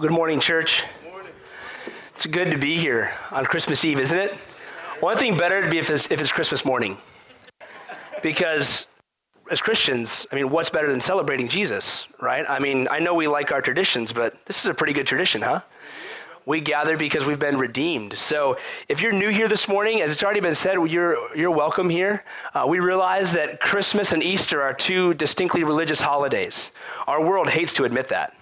Good morning, church. Good morning. It's good to be here on Christmas Eve, isn't it? One thing better to be if it's Christmas morning, because as Christians, I mean, what's better than celebrating Jesus, right? I mean, I know we like our traditions, but this is a pretty good tradition, huh? We gather because we've been redeemed. So if you're new here this morning, as it's already been said, you're welcome here. We realize that Christmas and Easter are two distinctly religious holidays. Our world hates to admit that,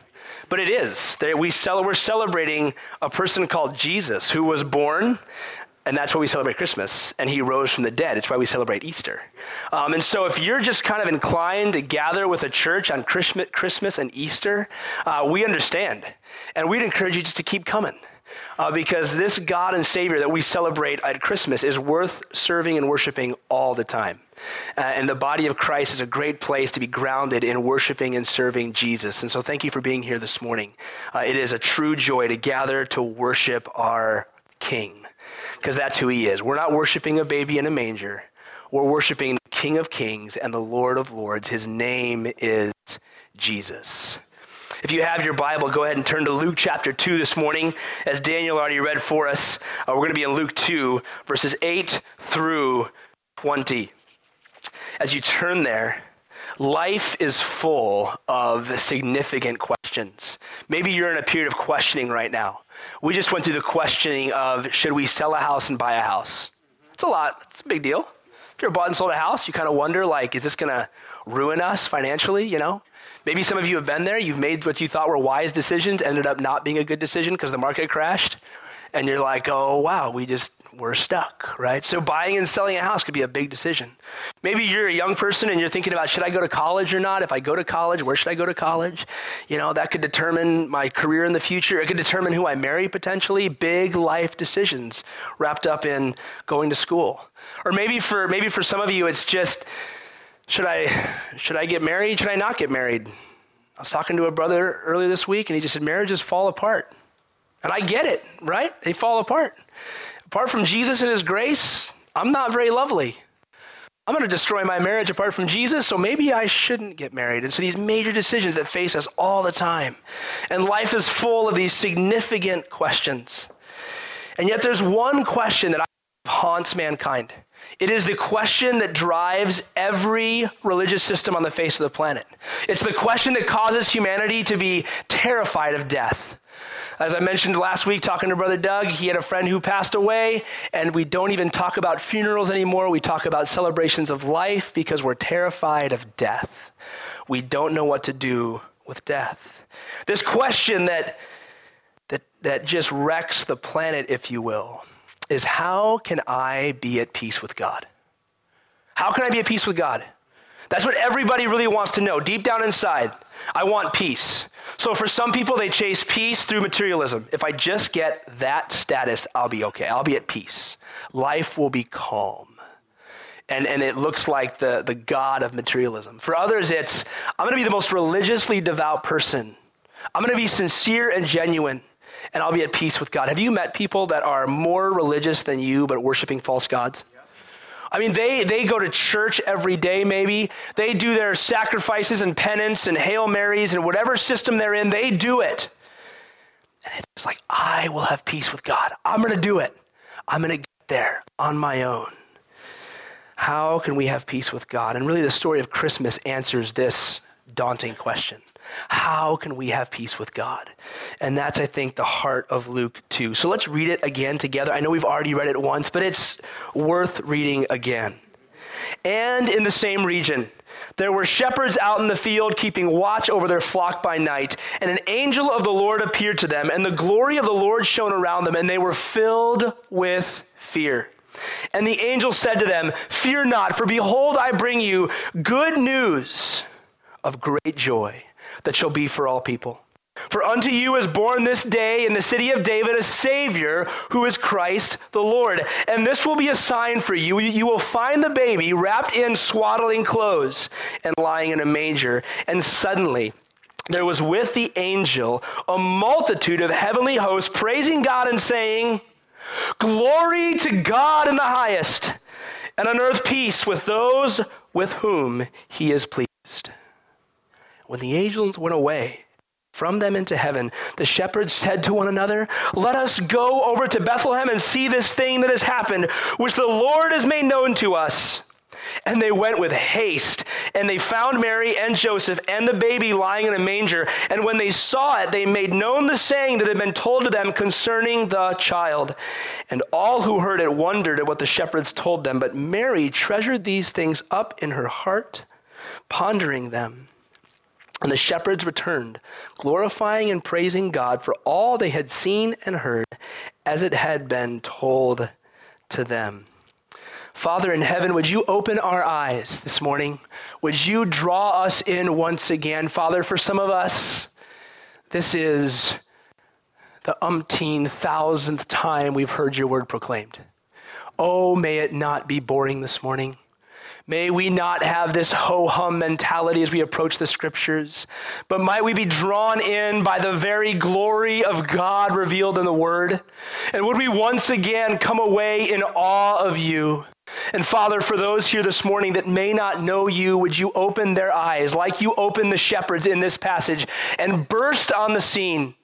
but it is. We're celebrating a person called Jesus who was born, and that's why we celebrate Christmas, and he rose from the dead. It's why we celebrate Easter. And so if you're just kind of inclined to gather with a church on Christmas and Easter, we understand. And we'd encourage you just to keep coming, because this God and Savior that we celebrate at Christmas is worth serving and worshiping all the time. And the body of Christ is a great place to be grounded in worshiping and serving Jesus. And so thank you for being here this morning. It is a true joy to gather to worship our King, because that's who he is. We're not worshiping a baby in a manger. We're worshiping the King of Kings and the Lord of Lords. His name is Jesus. If you have your Bible, go ahead and turn to Luke chapter 2 this morning. As Daniel already read for us, we're going to be in Luke 2, verses 8 through 20. As you turn there, life is full of significant questions. Maybe you're in a period of questioning right now. We just went through the questioning of, should we sell a house and buy a house? It's a lot. It's a big deal. If you're bought and sold a house, you kind of wonder, like, is this going to ruin us financially, you know? Maybe some of you have been there. You've made what you thought were wise decisions, ended up not being a good decision because the market crashed. And you're like, oh, wow, we're stuck, right? So buying and selling a house could be a big decision. Maybe you're a young person and you're thinking about, should I go to college or not? If I go to college, where should I go to college? You know, that could determine my career in the future. It could determine who I marry potentially. Big life decisions wrapped up in going to school. Or maybe for some of you, it's just, should I get married? Should I not get married? I was talking to a brother earlier this week and he just said, marriages fall apart. And I get it, right? They fall apart. Apart from Jesus and his grace, I'm not very lovely. I'm going to destroy my marriage apart from Jesus, so maybe I shouldn't get married. And so these major decisions that face us all the time. And life is full of these significant questions. And yet there's one question that haunts mankind. It is the question that drives every religious system on the face of the planet. It's the question that causes humanity to be terrified of death. As I mentioned last week, talking to Brother Doug, he had a friend who passed away, and we don't even talk about funerals anymore. We talk about celebrations of life because we're terrified of death. We don't know what to do with death. This question that just wrecks the planet, if you will, is how can I be at peace with God? How can I be at peace with God? That's what everybody really wants to know. Deep down inside, I want peace. So for some people, they chase peace through materialism. If I just get that status, I'll be okay. I'll be at peace. Life will be calm. And it looks like the god of materialism. For others, it's, I'm going to be the most religiously devout person. I'm going to be sincere and genuine, and I'll be at peace with God. Have you met people that are more religious than you but worshiping false gods? I mean, they go to church every day, maybe. They do their sacrifices and penance and Hail Marys and whatever system they're in, they do it. And it's like, I will have peace with God. I'm going to do it. I'm going to get there on my own. How can we have peace with God? And really the story of Christmas answers this daunting question. How can we have peace with God? And that's, I think, the heart of Luke 2. So let's read it again together. I know we've already read it once, but it's worth reading again. And in the same region, there were shepherds out in the field keeping watch over their flock by night, and an angel of the Lord appeared to them, and the glory of the Lord shone around them, and they were filled with fear. And the angel said to them, "Fear not, for behold, I bring you good news of great joy, that shall be for all people. For unto you is born this day in the city of David a Savior, who is Christ the Lord. And this will be a sign for you. You will find the baby wrapped in swaddling clothes and lying in a manger." And suddenly there was with the angel a multitude of heavenly hosts praising God and saying, "Glory to God in the highest, and on earth peace with those with whom he is pleased." When the angels went away, from them into heaven, the shepherds said to one another, "Let us go over to Bethlehem and see this thing that has happened, which the Lord has made known to us." And they went with haste, and they found Mary and Joseph and the baby lying in a manger. And when they saw it, they made known the saying that had been told to them concerning the child. And all who heard it wondered at what the shepherds told them. But Mary treasured these things up in her heart, pondering them. And the shepherds returned, glorifying and praising God for all they had seen and heard, as it had been told to them. Father in heaven, would you open our eyes this morning? Would you draw us in once again? Father, for some of us, this is the umpteen thousandth time we've heard your word proclaimed. Oh, may it not be boring this morning. May we not have this ho-hum mentality as we approach the scriptures, but might we be drawn in by the very glory of God revealed in the word? And would we once again come away in awe of you? And Father, for those here this morning that may not know you, would you open their eyes like you opened the shepherds in this passage and burst on the scene?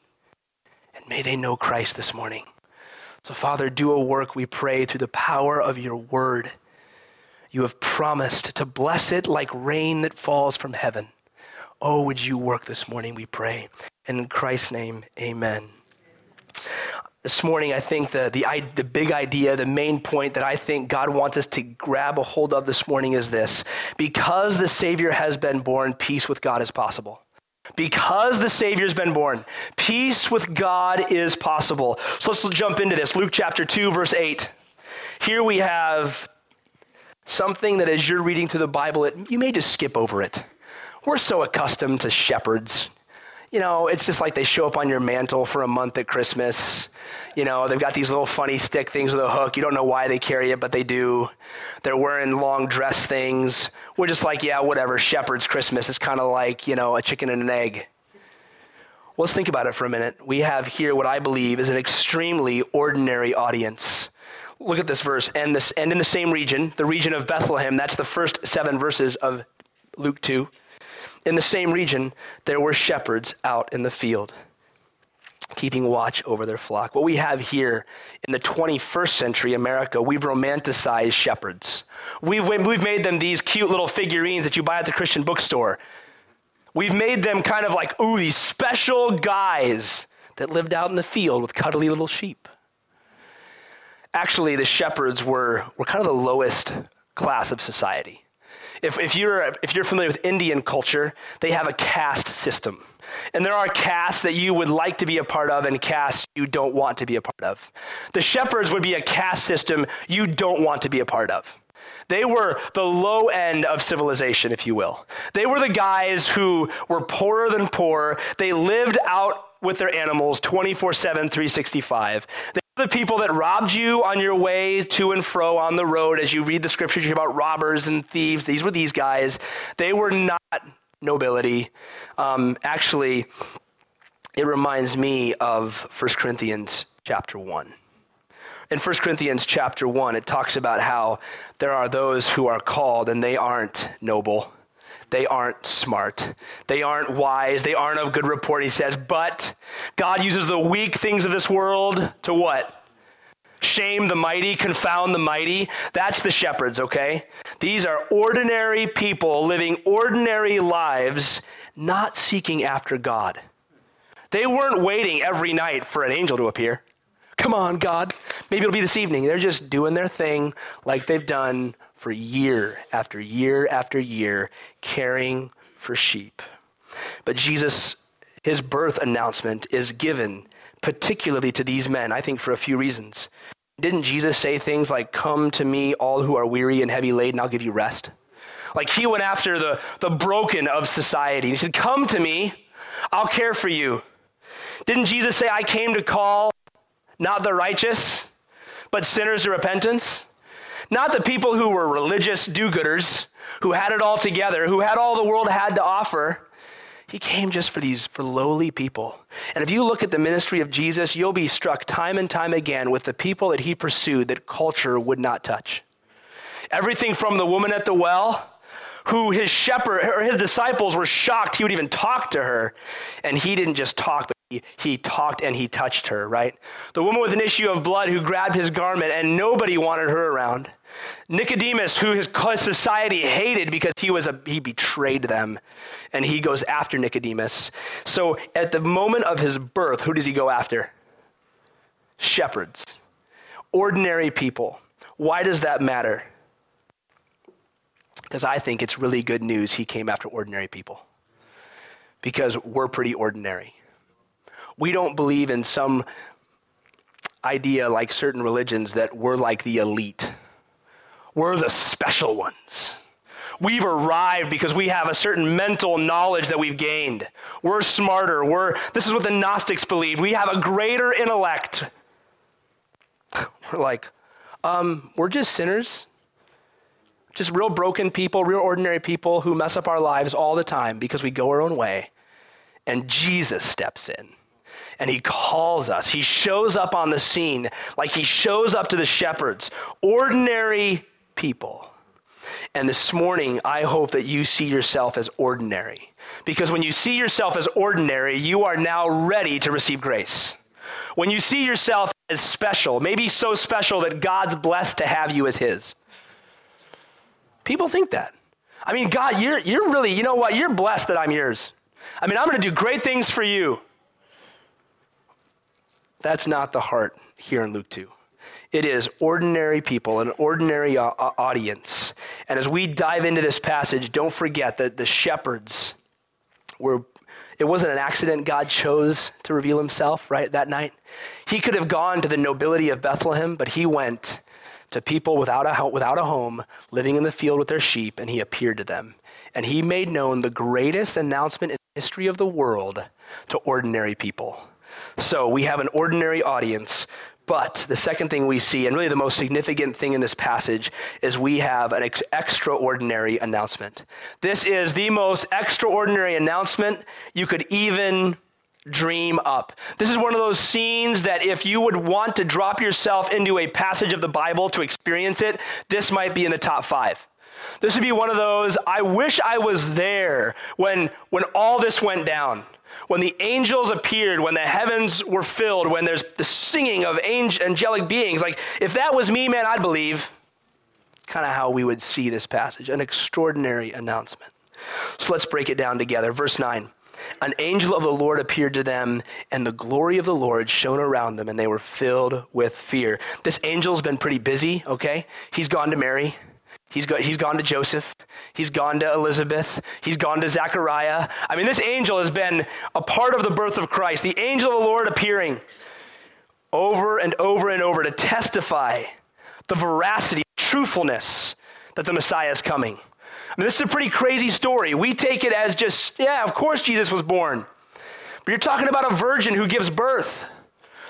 And may they know Christ this morning. So Father, do a work, we pray, through the power of your word. You have promised to bless it like rain that falls from heaven. Oh, would you work this morning, we pray. In Christ's name, amen. This morning, I think the big idea, the main point that I think God wants us to grab a hold of this morning is this. Because the Savior has been born, peace with God is possible. Because the Savior's been born, peace with God is possible. So let's jump into this. Luke chapter 2, verse 8. Here we have something that as you're reading through the Bible, you may just skip over it. We're so accustomed to shepherds. You know, it's just like they show up on your mantle for a month at Christmas. You know, they've got these little funny stick things with a hook. You don't know why they carry it, but they do. They're wearing long dress things. We're just like, yeah, whatever, shepherds, Christmas. It's kind of like, you know, a chicken and an egg. Well, let's think about it for a minute. We have here what I believe is an extremely ordinary audience. Look at this verse, and in the same region, the region of Bethlehem, that's the first 7 verses of Luke 2. In the same region, there were shepherds out in the field, keeping watch over their flock. What we have here in the 21st century America, we've romanticized shepherds. We've made them these cute little figurines that you buy at the Christian bookstore. We've made them kind of like, ooh, these special guys that lived out in the field with cuddly little sheep. Actually, the shepherds were kind of the lowest class of society. If you're familiar with Indian culture, they have a caste system. And there are castes that you would like to be a part of and castes you don't want to be a part of. The shepherds would be a caste system you don't want to be a part of. They were the low end of civilization, if you will. They were the guys who were poorer than poor. They lived out with their animals 24/7, 365. The people that robbed you on your way to and fro on the road, as you read the scriptures, you hear about robbers and thieves. These were these guys. They were not nobility. Actually, it reminds me of 1 Corinthians chapter 1. In 1 Corinthians chapter 1, it talks about how there are those who are called and they aren't noble. They aren't smart. They aren't wise. They aren't of good report, he says. But God uses the weak things of this world to what? Shame the mighty, confound the mighty. That's the shepherds, okay? These are ordinary people living ordinary lives, not seeking after God. They weren't waiting every night for an angel to appear. Come on, God. Maybe it'll be this evening. They're just doing their thing like they've done for year after year after year, caring for sheep. But Jesus, his birth announcement is given particularly to these men, I think for a few reasons. Didn't Jesus say things like, "Come to me, all who are weary and heavy laden, I'll give you rest"? Like he went after the broken of society. He said, "Come to me, I'll care for you." Didn't Jesus say, "I came to call not the righteous, but sinners to repentance"? Not the people who were religious do-gooders, who had it all together, who had all the world had to offer. He came just for lowly people. And if you look at the ministry of Jesus, you'll be struck time and time again with the people that he pursued that culture would not touch. Everything from the woman at the well who his shepherd or his disciples were shocked he would even talk to her. And he didn't just talk, but he talked and he touched her, right? The woman with an issue of blood who grabbed his garment and nobody wanted her around. Nicodemus, who his society hated because he betrayed them, and he goes after Nicodemus. So at the moment of his birth, who does he go after? Shepherds, ordinary people. Why does that matter? Because I think it's really good news he came after ordinary people, because we're pretty ordinary. We don't believe in some idea like certain religions that we're like the elite. We're the special ones. We've arrived because we have a certain mental knowledge that we've gained. We're smarter. This is what the Gnostics believed. We have a greater intellect. We're like, we're just sinners. Just real broken people, real ordinary people who mess up our lives all the time because we go our own way. And Jesus steps in and he calls us. He shows up on the scene like he shows up to the shepherds, ordinary people. And this morning, I hope that you see yourself as ordinary, because when you see yourself as ordinary, you are now ready to receive grace. When you see yourself as special, maybe so special that God's blessed to have you as his. People think that. I mean, God, you're really, you know what? You're blessed that I'm yours. I mean, I'm going to do great things for you. That's not the heart here in Luke 2. It is ordinary people, an ordinary audience. And as we dive into this passage, don't forget that the shepherds it wasn't an accident God chose to reveal himself, right, that night. He could have gone to the nobility of Bethlehem, but he went to people without a home, living in the field with their sheep, and he appeared to them. And he made known the greatest announcement in the history of the world to ordinary people. So we have an ordinary audience. But the second thing we see, and really the most significant thing in this passage, is we have an extraordinary announcement. This is the most extraordinary announcement you could even dream up. This is one of those scenes that if you would want to drop yourself into a passage of the Bible to experience it, this might be in the top 5. This would be one of those, I wish I was there when all this went down. When the angels appeared, when the heavens were filled, when there's the singing of angelic beings, like if that was me, man, I'd believe. Kind of how we would see this passage, an extraordinary announcement. So let's break it down together. Verse 9, an angel of the Lord appeared to them, and the glory of the Lord shone around them, and they were filled with fear. This angel's been pretty busy, okay? He's gone to Mary. He's gone to Joseph. He's gone to Elizabeth. He's gone to Zechariah. I mean, this angel has been a part of the birth of Christ. The angel of the Lord appearing over and over and over to testify the veracity, truthfulness that the Messiah is coming. I mean, this is a pretty crazy story. We take it as just, yeah, of course Jesus was born. But you're talking about a virgin who gives birth.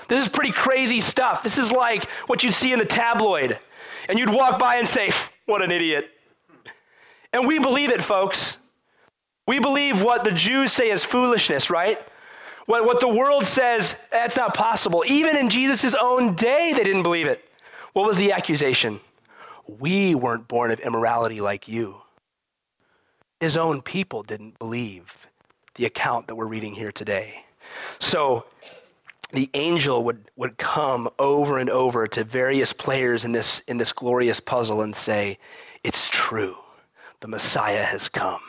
This is pretty crazy stuff. This is like what you'd see in the tabloid. And you'd walk by and say, what an idiot. And we believe it, folks. We believe what the Jews say is foolishness, right? What the world says, that's not possible. Even in Jesus' own day, they didn't believe it. What was the accusation? We weren't born of immorality like you. His own people didn't believe the account that we're reading here today. So the angel would come over and over to various players in this glorious puzzle and say, it's true. The Messiah has come.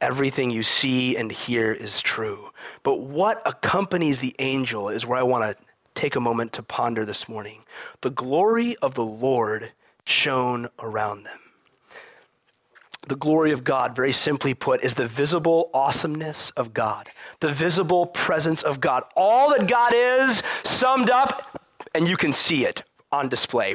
Everything you see and hear is true. But what accompanies the angel is where I want to take a moment to ponder this morning. The glory of the Lord shone around them. The glory of God, very simply put, is the visible awesomeness of God, the visible presence of God. All that God is summed up, and you can see it on display.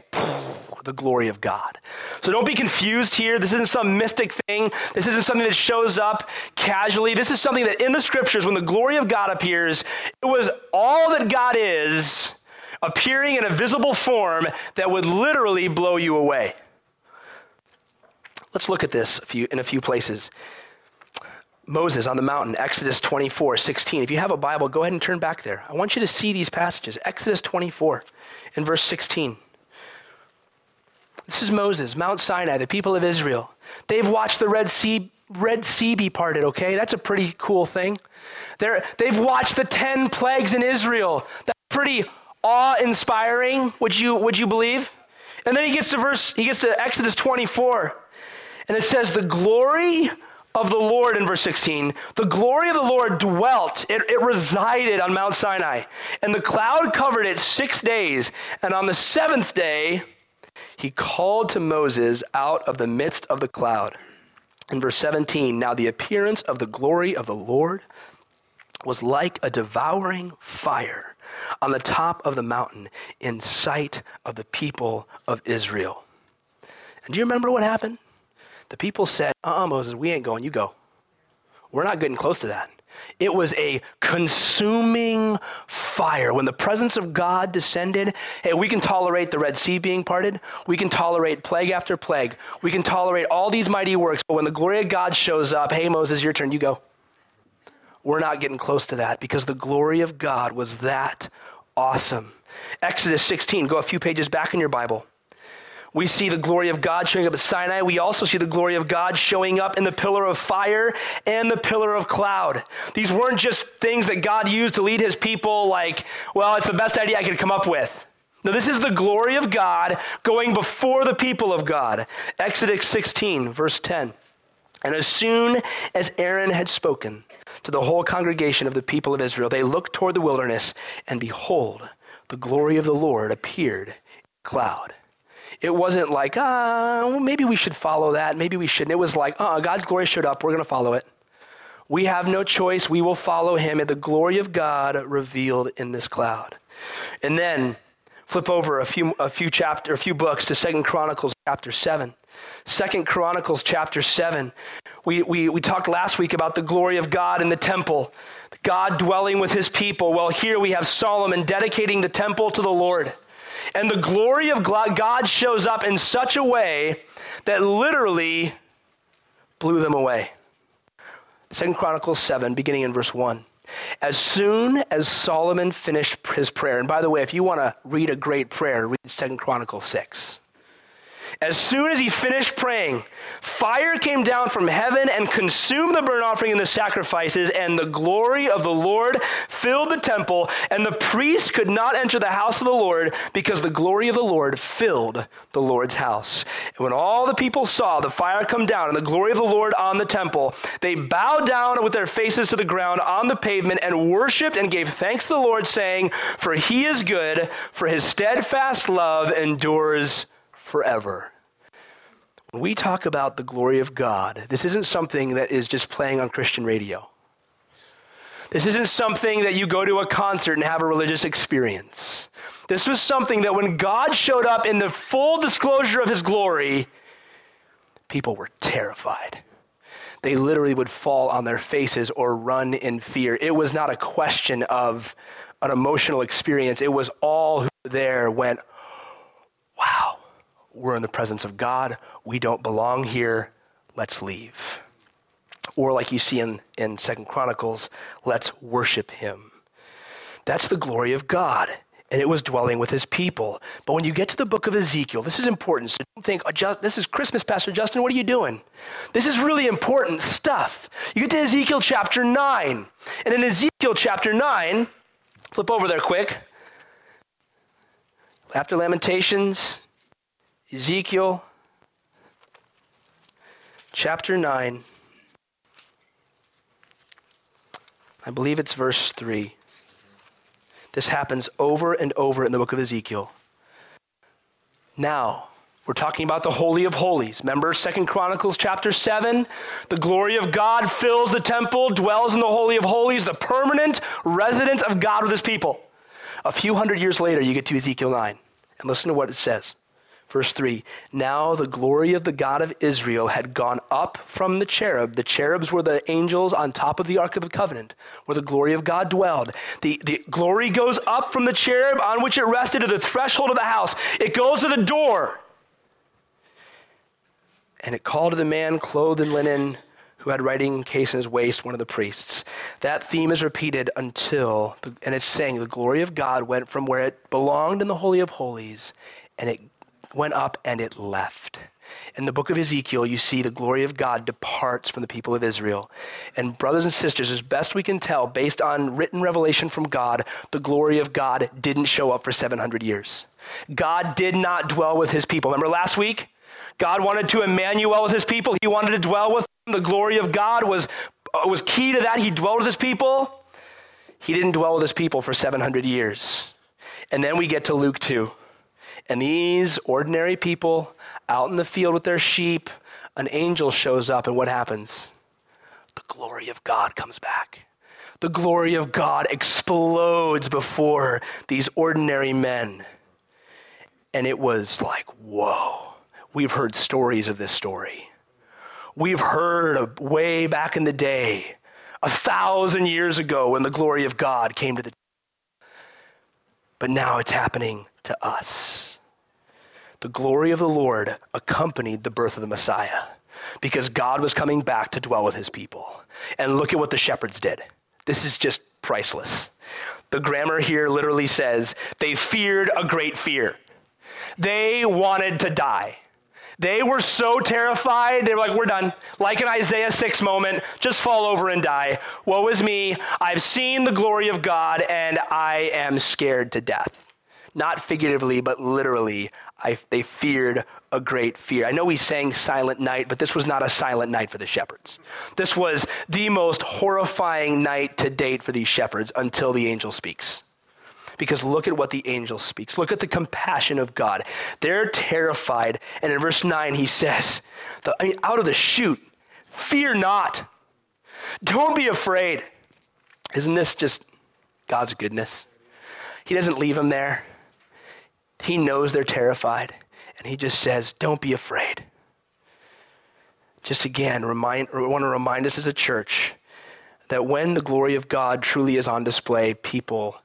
The glory of God. So don't be confused here. This isn't some mystic thing. This isn't something that shows up casually. This is something that in the scriptures, when the glory of God appears, it was all that God is appearing in a visible form that would literally blow you away. Let's look at this in a few places. Moses on the mountain, Exodus 24:16. If you have a Bible, go ahead and turn back there. I want you to see these passages. Exodus 24 and verse 16. This is Moses, Mount Sinai, the people of Israel. They've watched the Red Sea be parted, okay? That's a pretty cool thing. They've watched the 10 plagues in Israel. That's pretty awe-inspiring, would you believe? And then he gets to Exodus 24, and it says, the glory of the Lord, in verse 16, the glory of the Lord dwelt, it resided on Mount Sinai, and the cloud covered it 6 days, and on the seventh day, he called to Moses out of the midst of the cloud. In verse 17, now the appearance of the glory of the Lord was like a devouring fire on the top of the mountain in sight of the people of Israel. And do you remember what happened? The people said, Moses, we ain't going, you go. We're not getting close to that. It was a consuming fire. When the presence of God descended, hey, we can tolerate the Red Sea being parted. We can tolerate plague after plague. We can tolerate all these mighty works. But when the glory of God shows up, hey, Moses, your turn, you go. We're not getting close to that because the glory of God was that awesome. Exodus 16, go a few pages back in your Bible. We see the glory of God showing up at Sinai. We also see the glory of God showing up in the pillar of fire and the pillar of cloud. These weren't just things that God used to lead his people like, well, it's the best idea I could come up with. No, this is the glory of God going before the people of God. Exodus 16, verse 10. And as soon as Aaron had spoken to the whole congregation of the people of Israel, they looked toward the wilderness, and behold, the glory of the Lord appeared in the cloud. It wasn't like, maybe we should follow that. Maybe we shouldn't. It was like, God's glory showed up. We're going to follow it. We have no choice. We will follow him. And the glory of God revealed in this cloud. And then flip over a few books to 2 Chronicles chapter 7. 2 Chronicles chapter 7. We talked last week about the glory of God in the temple, God dwelling with his people. Well, here we have Solomon dedicating the temple to the Lord. And the glory of God shows up in such a way that literally blew them away. 2 Chronicles 7, beginning in verse 1. As soon as Solomon finished his prayer, and by the way, if you want to read a great prayer, read 2 Chronicles 6. As soon as he finished praying, fire came down from heaven and consumed the burnt offering and the sacrifices, and the glory of the Lord filled the temple, and the priests could not enter the house of the Lord because the glory of the Lord filled the Lord's house. And when all the people saw the fire come down and the glory of the Lord on the temple, they bowed down with their faces to the ground on the pavement and worshiped and gave thanks to the Lord, saying, for he is good, for his steadfast love endures forever. When we talk about the glory of God, this isn't something that is just playing on Christian radio. This isn't something that you go to a concert and have a religious experience. This was something that when God showed up in the full disclosure of his glory, people were terrified. They literally would fall on their faces or run in fear. It was not a question of an emotional experience. It was all who there went, wow. We're in the presence of God. We don't belong here. Let's leave. Or like you see in 2 Chronicles, let's worship him. That's the glory of God. And it was dwelling with his people. But when you get to the book of Ezekiel, this is important. So don't think, this is Christmas, Pastor Justin, what are you doing? This is really important stuff. You get to Ezekiel chapter 9. And in Ezekiel chapter 9, flip over there quick. After Lamentations, Ezekiel chapter 9, I believe it's verse 3. This happens over and over in the book of Ezekiel. Now, we're talking about the Holy of Holies. Remember 2 Chronicles chapter 7? The glory of God fills the temple, dwells in the Holy of Holies, the permanent residence of God with his people. A few hundred years later, you get to Ezekiel 9, and listen to what it says. Verse 3, now the glory of the God of Israel had gone up from the cherub. The cherubs were the angels on top of the Ark of the Covenant, where the glory of God dwelled. The glory goes up from the cherub on which it rested to the threshold of the house. It goes to the door. And it called to the man clothed in linen who had writing case in his waist, one of the priests. That theme is repeated and it's saying the glory of God went from where it belonged in the Holy of Holies, and it went up and it left. In the book of Ezekiel, you see the glory of God departs from the people of Israel. And brothers and sisters, as best we can tell, based on written revelation from God, the glory of God didn't show up for 700 years. God did not dwell with his people. Remember last week? God wanted to Emmanuel with his people. He wanted to dwell with them. The glory of God was key to that. He dwelled with his people. He didn't dwell with his people for 700 years. And then we get to Luke 2. And these ordinary people out in the field with their sheep, an angel shows up, and what happens? The glory of God comes back. The glory of God explodes before these ordinary men. And it was like, whoa, we've heard stories of this story. We've heard of way back in the day, 1,000 years ago when the glory of God came to the table. But now it's happening to us. The glory of the Lord accompanied the birth of the Messiah because God was coming back to dwell with his people. And look at what the shepherds did. This is just priceless. The grammar here literally says, they feared a great fear. They wanted to die. They were so terrified. They were like, we're done. Like an Isaiah 6 moment, just fall over and die. Woe is me. I've seen the glory of God and I am scared to death. Not figuratively, but literally, they feared a great fear. I know we sang Silent Night, but this was not a silent night for the shepherds. This was the most horrifying night to date for these shepherds until the angel speaks. Because look at what the angel speaks. Look at the compassion of God. They're terrified. And in verse 9, he says, out of the chute, fear not. Don't be afraid. Isn't this just God's goodness? He doesn't leave them there. He knows they're terrified, and he just says, don't be afraid. Just again, I want to remind us as a church that when the glory of God truly is on display, people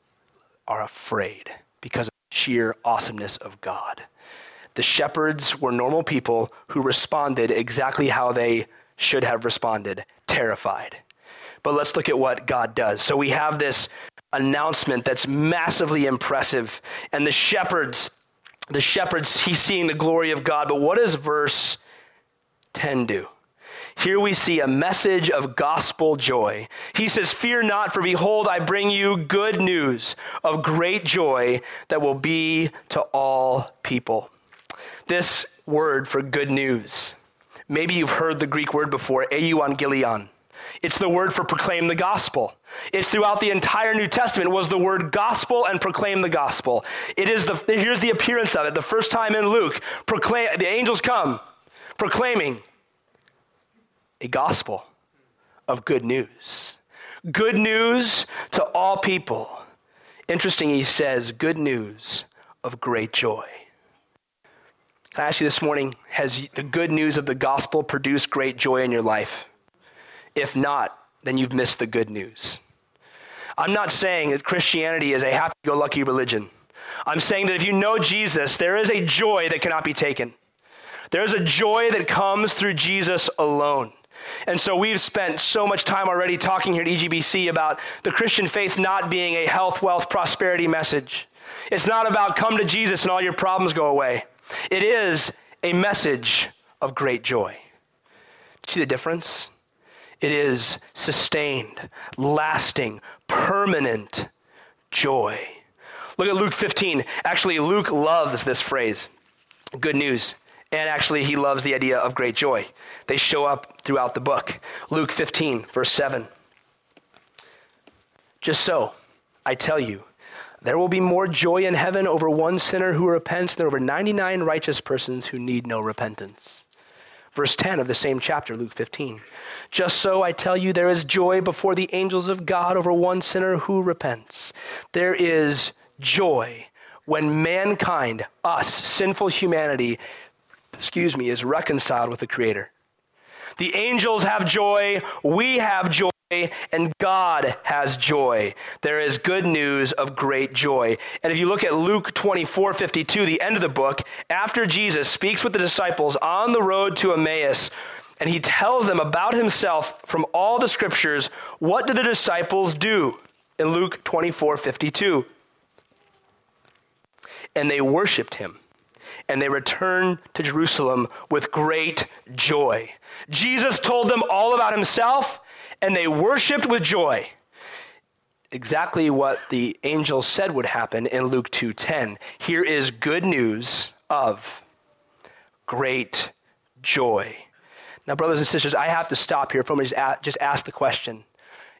are afraid because of the sheer awesomeness of God. The shepherds were normal people who responded exactly how they should have responded, terrified. But let's look at what God does. So we have this announcement that's massively impressive. And the shepherds, he's seeing the glory of God. But what does verse 10 do? Here we see a message of gospel joy. He says, fear not, for behold, I bring you good news of great joy that will be to all people. This word for good news, maybe you've heard the Greek word before, euangelion. It's the word for proclaim the gospel. It's throughout the entire New Testament was the word gospel and proclaim the gospel. Here's the appearance of it. The first time in Luke, the angels come proclaiming a gospel of good news. Good news to all people. Interesting, he says, good news of great joy. Can I ask you this morning, has the good news of the gospel produced great joy in your life? If not, then you've missed the good news. I'm not saying that Christianity is a happy-go-lucky religion. I'm saying that if you know Jesus, there is a joy that cannot be taken. There is a joy that comes through Jesus alone. And so we've spent so much time already talking here at EGBC about the Christian faith not being a health, wealth, prosperity message. It's not about come to Jesus and all your problems go away. It is a message of great joy. See the difference? It is sustained, lasting, permanent joy. Look at Luke 15. Actually, Luke loves this phrase, good news. And actually, he loves the idea of great joy. They show up throughout the book. Luke 15, verse 7. Just so, I tell you, there will be more joy in heaven over one sinner who repents than over 99 righteous persons who need no repentance. Verse 10 of the same chapter, Luke 15. Just so I tell you, there is joy before the angels of God over one sinner who repents. There is joy when mankind, us, sinful humanity, is reconciled with the Creator. The angels have joy, we have joy, and God has joy. There is good news of great joy. And if you look at Luke 24:52, the end of the book, after Jesus speaks with the disciples on the road to Emmaus, and he tells them about himself from all the scriptures, what did the disciples do in Luke 24:52? And they worshiped him and they returned to Jerusalem with great joy. Jesus told them all about himself, and they worshiped with joy. Exactly what the angel said would happen in Luke 2:10. Here is good news of great joy. Now, brothers and sisters, I have to stop here for me to just ask the question,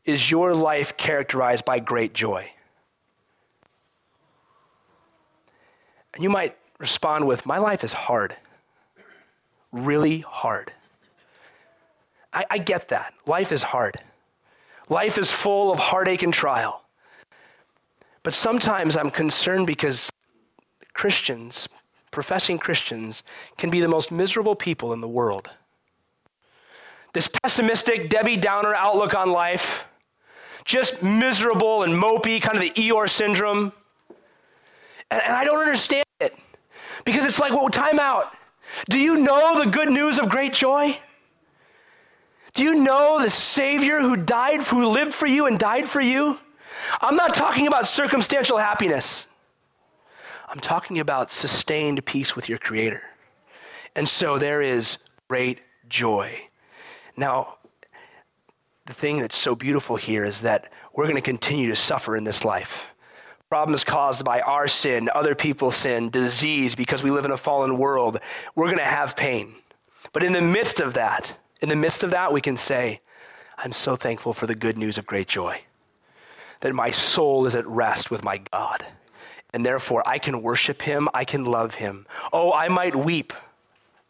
is your life characterized by great joy? And you might respond with, my life is hard, really hard. I get that. Life is hard. Life is full of heartache and trial. But sometimes I'm concerned because Christians, professing Christians, can be the most miserable people in the world. This pessimistic, Debbie Downer outlook on life, just miserable and mopey, kind of the Eeyore syndrome. And I don't understand it, because it's like, well, time out. Do you know the good news of great joy? Do you know the Savior who died, who lived for you and died for you? I'm not talking about circumstantial happiness. I'm talking about sustained peace with your Creator. And so there is great joy. Now, the thing that's so beautiful here is that we're going to continue to suffer in this life. Problems caused by our sin, other people's sin, disease, because we live in a fallen world. We're going to have pain. But in the midst of that, we can say, I'm so thankful for the good news of great joy, that my soul is at rest with my God. And therefore, I can worship him. I can love him. Oh, I might weep.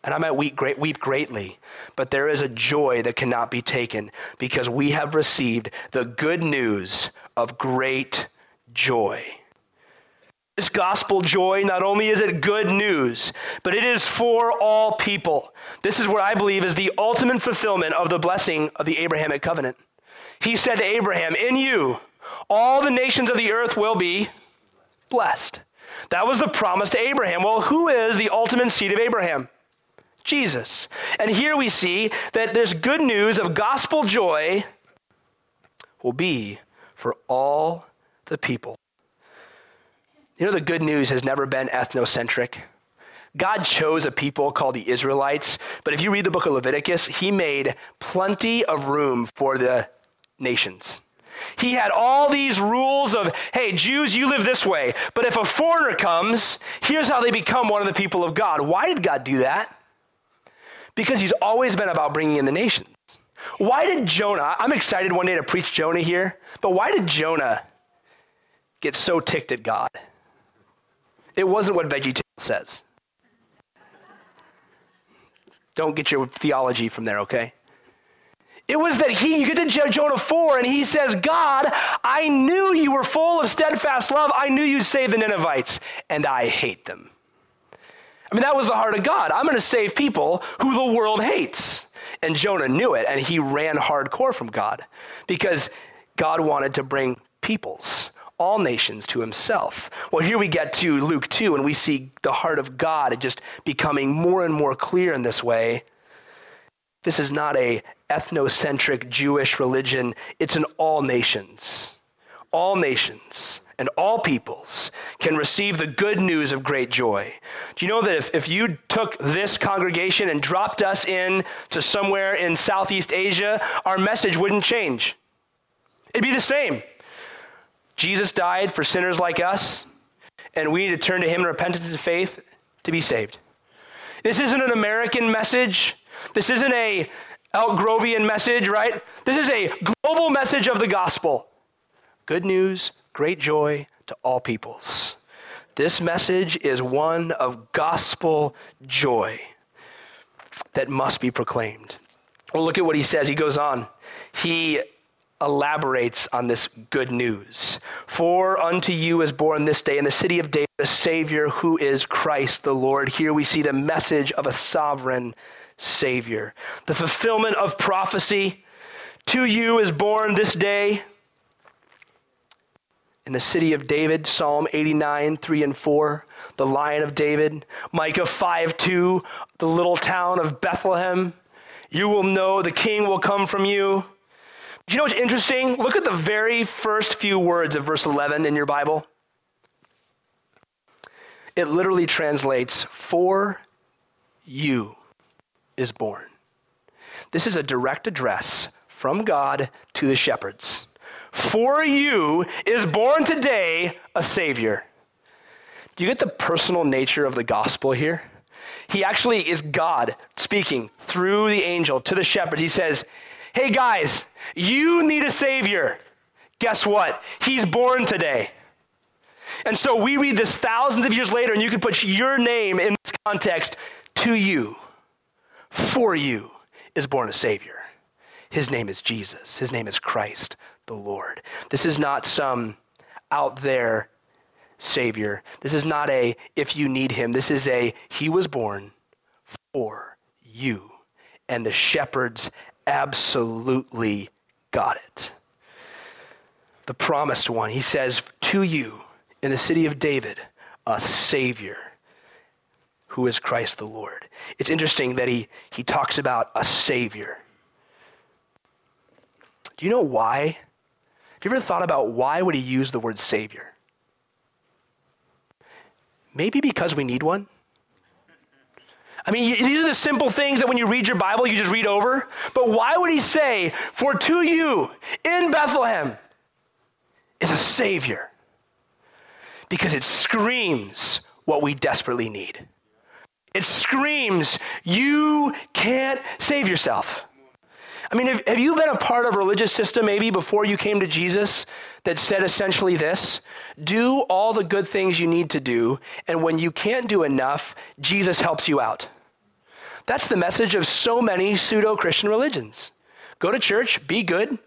And I might weep greatly, but there is a joy that cannot be taken, because we have received the good news of great joy. This gospel joy, not only is it good news, but it is for all people. This is what I believe is the ultimate fulfillment of the blessing of the Abrahamic covenant. He said to Abraham, in you, all the nations of the earth will be blessed. That was the promise to Abraham. Well, who is the ultimate seed of Abraham? Jesus. And here we see that this good news of gospel joy will be for all the people. You know, the good news has never been ethnocentric. God chose a people called the Israelites, but if you read the book of Leviticus, he made plenty of room for the nations. He had all these rules of, hey, Jews, you live this way, but if a foreigner comes, here's how they become one of the people of God. Why did God do that? Because he's always been about bringing in the nations. Why did Jonah, I'm excited one day to preach Jonah here, but why did Jonah get so ticked at God? It wasn't what VeggieTales says. Don't get your theology from there, okay? It was that you get to Jonah 4 and he says, God, I knew you were full of steadfast love. I knew you'd save the Ninevites, and I hate them. I mean, that was the heart of God. I'm going to save people who the world hates. And Jonah knew it, and he ran hardcore from God, because God wanted to bring peoples, all nations, to himself. Well, here we get to Luke 2, and we see the heart of God just becoming more and more clear in this way. This is not a ethnocentric Jewish religion. It's an all nations. All nations and all peoples can receive the good news of great joy. Do you know that if you took this congregation and dropped us in to somewhere in Southeast Asia, our message wouldn't change? It'd be the same. Jesus died for sinners like us, and we need to turn to him in repentance and faith to be saved. This isn't an American message. This isn't a Elk Grovian message, right? This is a global message of the gospel. Good news, great joy to all peoples. This message is one of gospel joy that must be proclaimed. Well, look at what he says. He goes on. He elaborates on this good news. For unto you is born this day in the city of David a Savior, who is Christ the Lord. Here we see the message of a sovereign Savior. The fulfillment of prophecy. To you is born this day in the city of David, Psalm 89, 3 and 4, the Lion of David, Micah 5, 2, the little town of Bethlehem. You will know the King will come from you. Do you know what's interesting? Look at the very first few words of verse 11 in your Bible. It literally translates, "For you is born." This is a direct address from God to the shepherds. For you is born today a Savior. Do you get the personal nature of the gospel here? He actually is God speaking through the angel to the shepherds. He says, hey guys, you need a Savior. Guess what? He's born today. And so we read this thousands of years later, and you can put your name in this context. To you, for you is born a Savior. His name is Jesus. His name is Christ the Lord. This is not some out there Savior. This is not a, if you need him. This is a, he was born for you. And the shepherds absolutely got it. The promised one, he says, to you in the city of David, a Savior who is Christ the Lord. It's interesting that he talks about a Savior. Do you know why? Have you ever thought about why would he use the word Savior? Maybe because we need one. I mean, these are the simple things that when you read your Bible, you just read over. But why would he say, for to you in Bethlehem is a Savior? Because it screams what we desperately need. It screams, you can't save yourself. I mean, have you been a part of a religious system maybe before you came to Jesus that said essentially this? Do all the good things you need to do, and when you can't do enough, Jesus helps you out. That's the message of so many pseudo-Christian religions. Go to church, be good,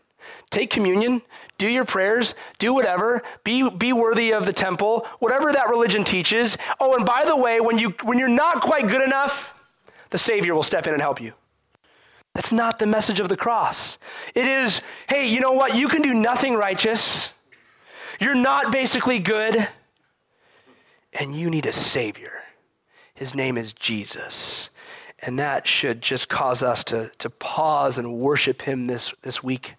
take communion, do your prayers, do whatever, be worthy of the temple, whatever that religion teaches. Oh, and by the way, when you're not quite good enough, the Savior will step in and help you. That's not the message of the cross. It is, hey, you know what? You can do nothing righteous. You're not basically good. And you need a Savior. His name is Jesus. And that should just cause us to pause and worship him this week.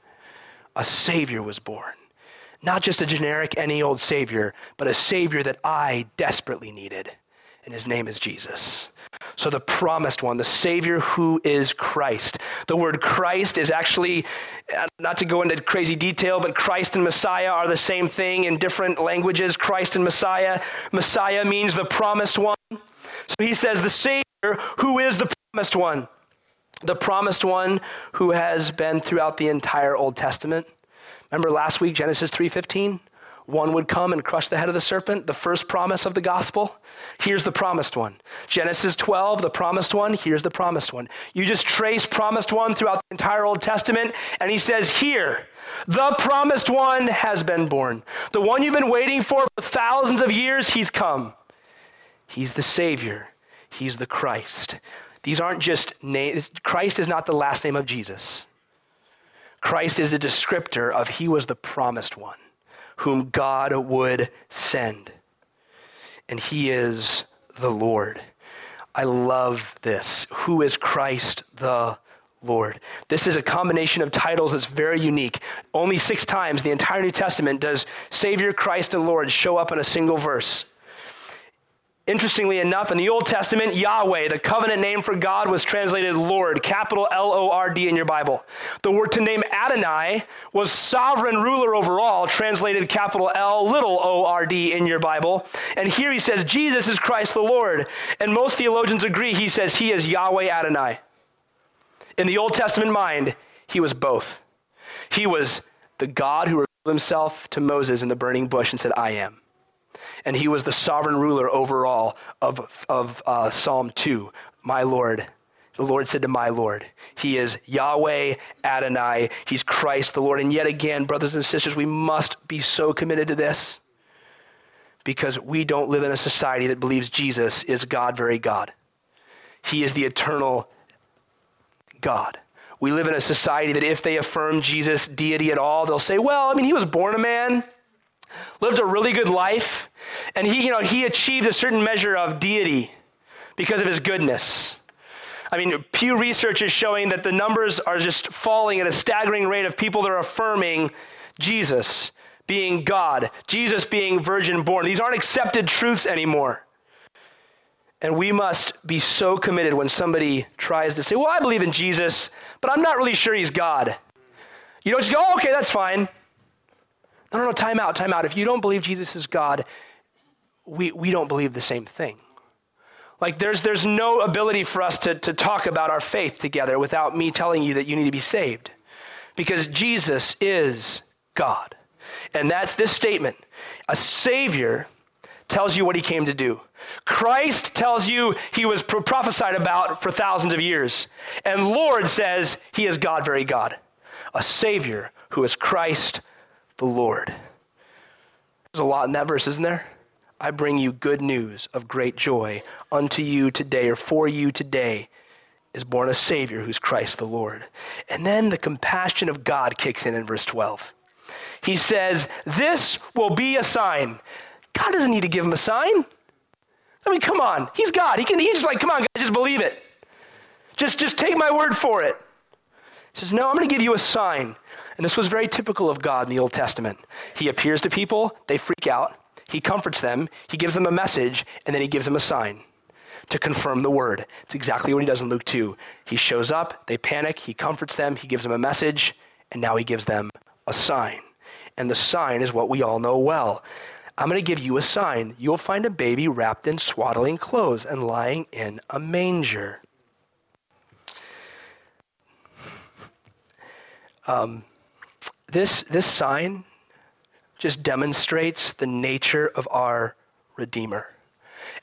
A Savior was born. Not just a generic any old Savior, but a Savior that I desperately needed. And his name is Jesus. So the promised one, the Savior who is Christ. The word Christ is actually, not to go into crazy detail, but Christ and Messiah are the same thing in different languages. Christ and Messiah. Messiah means the promised one. So he says the Savior who is the promised one. The promised one who has been throughout the entire Old Testament. Remember last week, Genesis 3:15? One would come and crush the head of the serpent, the first promise of the gospel. Here's the promised one. Genesis 12, the promised one. Here's the promised one. You just trace promised one throughout the entire Old Testament, and he says here, the promised one has been born. The one you've been waiting for thousands of years, he's come. He's the Savior. He's the Christ. These aren't just names. Christ is not the last name of Jesus. Christ is a descriptor of he was the promised one, whom God would send. And he is the Lord. I love this. Who is Christ the Lord? This is a combination of titles that's very unique. Only 6 times in the entire New Testament does Savior, Christ, and Lord show up in a single verse. Interestingly enough, in the Old Testament, Yahweh, the covenant name for God, was translated Lord, capital L-O-R-D in your Bible. The word to name Adonai was sovereign ruler over all, translated capital L, little O-R-D in your Bible. And here he says, Jesus is Christ the Lord. And most theologians agree, he says he is Yahweh Adonai. In the Old Testament mind, he was both. He was the God who revealed himself to Moses in the burning bush and said, I am. And he was the sovereign ruler over all of Psalm 2. My Lord, the Lord said to my Lord, he is Yahweh Adonai. He's Christ the Lord. And yet again, brothers and sisters, we must be so committed to this because we don't live in a society that believes Jesus is God, very God. He is the eternal God. We live in a society that if they affirm Jesus' deity at all, they'll say, well, I mean, he was born a man, lived a really good life, and he achieved a certain measure of deity because of his goodness. I mean, Pew Research is showing that the numbers are just falling at a staggering rate of people that are affirming Jesus being God, Jesus being virgin born. These aren't accepted truths anymore. And we must be so committed when somebody tries to say, well, I believe in Jesus, but I'm not really sure he's God. You don't just go, oh, okay, that's fine. No, time out. If you don't believe Jesus is God, we don't believe the same thing. Like there's no ability for us to talk about our faith together without me telling you that you need to be saved, because Jesus is God. And that's this statement. A savior tells you what he came to do. Christ tells you he was prophesied about for thousands of years. And Lord says he is God, very God. A savior who is Christ the Lord. There's a lot in that verse, isn't there? I bring you good news of great joy. Unto you today, or for you today, is born a Savior who's Christ the Lord. And then the compassion of God kicks in verse 12. He says, this will be a sign. God doesn't need to give him a sign. I mean, come on. He's God. He's like, come on, guys, just believe it. Just take my word for it. He says, no, I'm going to give you a sign. And this was very typical of God in the Old Testament. He appears to people. They freak out. He comforts them, he gives them a message, and then he gives them a sign to confirm the word. It's exactly what he does in Luke 2. He shows up, they panic, he comforts them, he gives them a message, and now he gives them a sign. And the sign is what we all know well. I'm going to give you a sign. You'll find a baby wrapped in swaddling clothes and lying in a manger. This sign just demonstrates the nature of our Redeemer.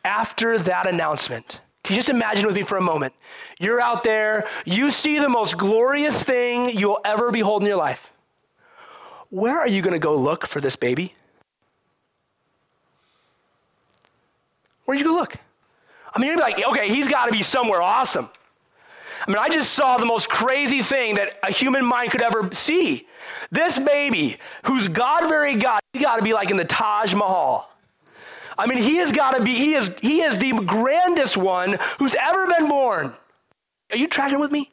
After that announcement, can you just imagine with me for a moment? You're out there, you see the most glorious thing you'll ever behold in your life. Where are you gonna go look for this baby? Where'd you go look? I mean, you're gonna be like, okay, he's gotta be somewhere awesome. I mean, I just saw the most crazy thing that a human mind could ever see. This baby, who's God, very God, he got to be like in the Taj Mahal. I mean, he is the grandest one who's ever been born. Are you tracking with me?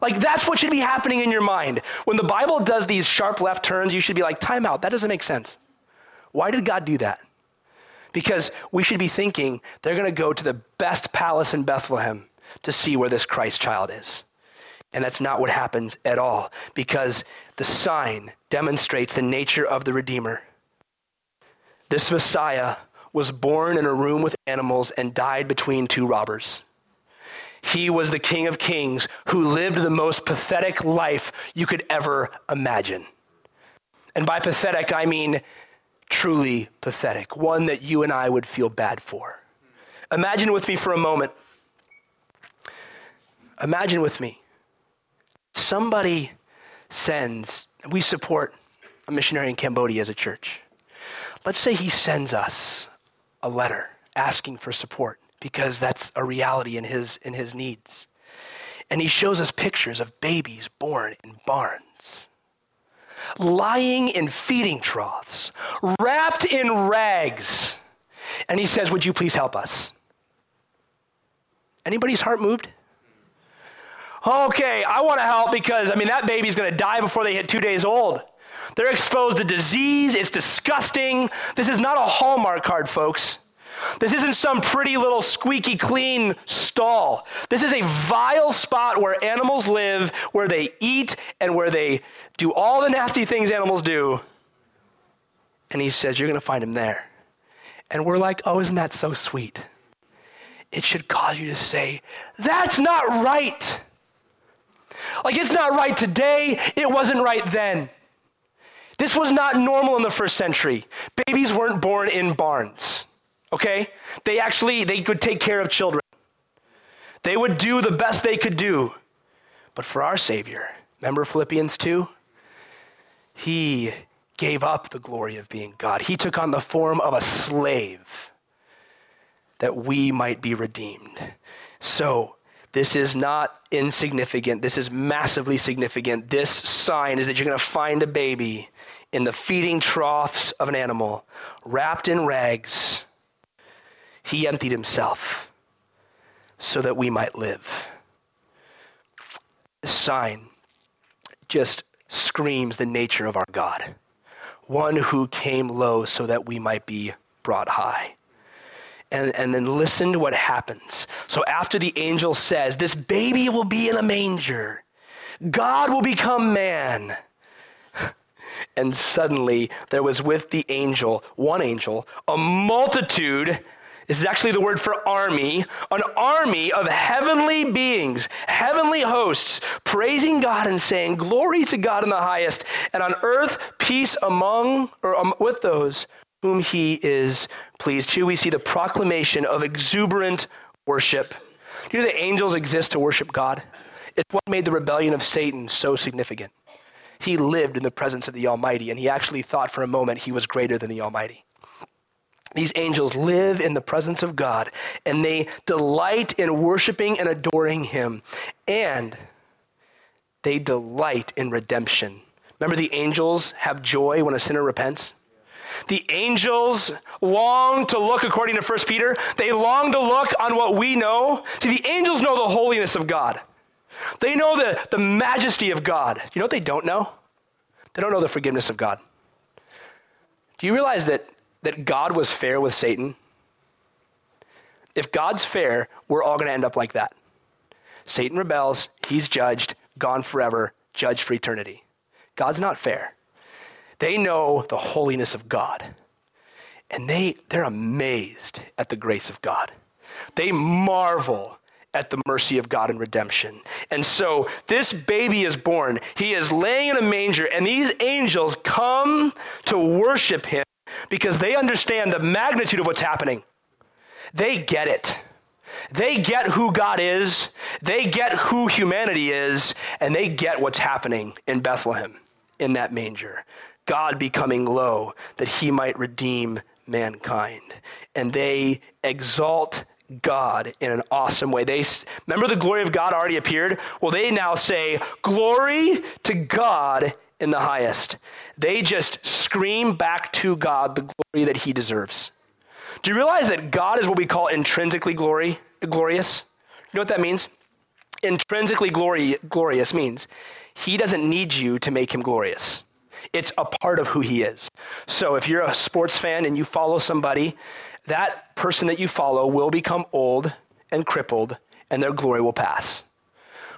Like, that's what should be happening in your mind. When the Bible does these sharp left turns, you should be like, time out. That doesn't make sense. Why did God do that? Because we should be thinking they're going to go to the best palace in Bethlehem to see where this Christ child is. And that's not what happens at all, because the sign demonstrates the nature of the Redeemer. This Messiah was born in a room with animals and died between two robbers. He was the King of Kings who lived the most pathetic life you could ever imagine. And by pathetic, I mean truly pathetic, one that you and I would feel bad for. Imagine with me for a moment. Imagine with me, somebody sends, we support a missionary in Cambodia as a church. Let's say he sends us a letter asking for support, because that's a reality in his needs. And he shows us pictures of babies born in barns, lying in feeding troughs, wrapped in rags. And he says, would you please help us? Anybody's heart moved? Okay, I want to help because, I mean, that baby's going to die before they hit 2 days old. They're exposed to disease. It's disgusting. This is not a Hallmark card, folks. This isn't some pretty little squeaky clean stall. This is a vile spot where animals live, where they eat, and where they do all the nasty things animals do. And he says, you're going to find him there. And we're like, oh, isn't that so sweet? It should cause you to say, that's not right. Like, it's not right today. It wasn't right then. This was not normal in the first century. Babies weren't born in barns, okay? They could take care of children. They would do the best they could do. But for our Savior, remember Philippians 2? He gave up the glory of being God. He took on the form of a slave that we might be redeemed. So, this is not insignificant. This is massively significant. This sign is that you're going to find a baby in the feeding troughs of an animal, wrapped in rags. He emptied himself so that we might live. This sign just screams the nature of our God, one who came low so that we might be brought high. and then listen to what happens. So after the angel says, this baby will be in a manger, God will become man. And suddenly there was with the angel, one angel, a multitude. This is actually the word for army, an army of heavenly beings, heavenly hosts, praising God and saying, glory to God in the highest, and on earth, peace among, or with those whom he is pleased. Here we see the proclamation of exuberant worship. Do you know the angels exist to worship God? It's what made the rebellion of Satan so significant. He lived in the presence of the Almighty, and he actually thought for a moment he was greater than the Almighty. These angels live in the presence of God, and they delight in worshiping and adoring him, and they delight in redemption. Remember, the angels have joy when a sinner repents? The angels long to look, according to 1 Peter, they long to look on what we know. See, the angels know the holiness of God. They know the majesty of God. You know what they don't know? They don't know the forgiveness of God. Do you realize that God was fair with Satan? If God's fair, we're all going to end up like that. Satan rebels, he's judged, gone forever, judged for eternity. God's not fair. They know the holiness of God, and they're amazed at the grace of God. They marvel at the mercy of God in redemption. And so this baby is born. He is laying in a manger, and these angels come to worship him because they understand the magnitude of what's happening. They get it. They get who God is. They get who humanity is, and they get what's happening in Bethlehem, in that manger. God becoming low that he might redeem mankind. And they exalt God in an awesome way. They remember the glory of God already appeared? Well, they now say, glory to God in the highest. They just scream back to God the glory that he deserves. Do you realize that God is what we call intrinsically glorious? You know what that means? Intrinsically glorious means he doesn't need you to make him glorious. It's a part of who he is. So if you're a sports fan and you follow somebody, that person that you follow will become old and crippled, and their glory will pass.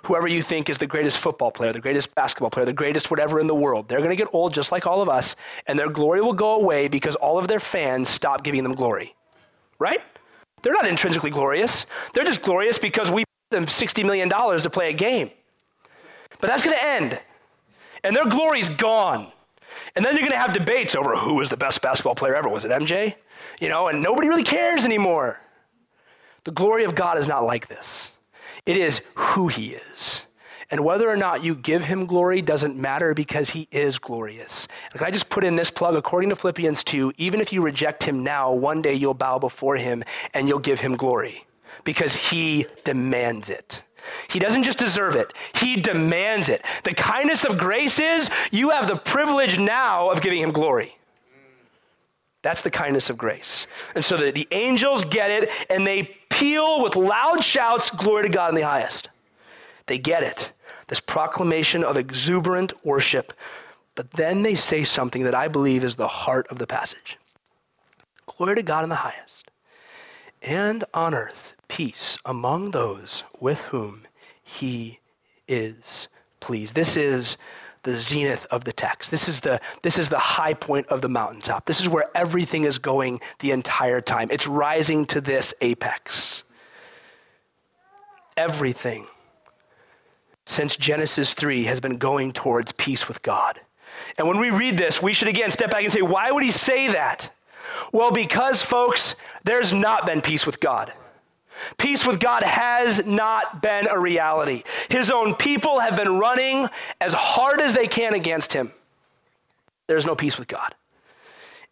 Whoever you think is the greatest football player, the greatest basketball player, the greatest whatever in the world, they're going to get old just like all of us, and their glory will go away because all of their fans stop giving them glory, right? They're not intrinsically glorious. They're just glorious because we paid them $60 million to play a game. But that's going to end, and their glory's gone. And then you're going to have debates over who was the best basketball player ever. Was it MJ? You know, and nobody really cares anymore. The glory of God is not like this. It is who he is. And whether or not you give him glory doesn't matter because he is glorious. And can I just put in this plug? According to Philippians 2, even if you reject him now, one day you'll bow before him and you'll give him glory because he demands it. He doesn't just deserve it. He demands it. The kindness of grace is you have the privilege now of giving him glory. That's the kindness of grace. And so the angels get it, and they peal with loud shouts, glory to God in the highest. They get it. This proclamation of exuberant worship. But then they say something that I believe is the heart of the passage. Glory to God in the highest. And on earth, peace among those with whom he is pleased. This is the zenith of the text. This is the high point of the mountaintop. This is where everything is going the entire time. It's rising to this apex. Everything since Genesis 3 has been going towards peace with God. And when we read this, we should again step back and say, why would he say that? Well, because folks, there's not been peace with God. Peace with God has not been a reality. His own people have been running as hard as they can against him. There's no peace with God.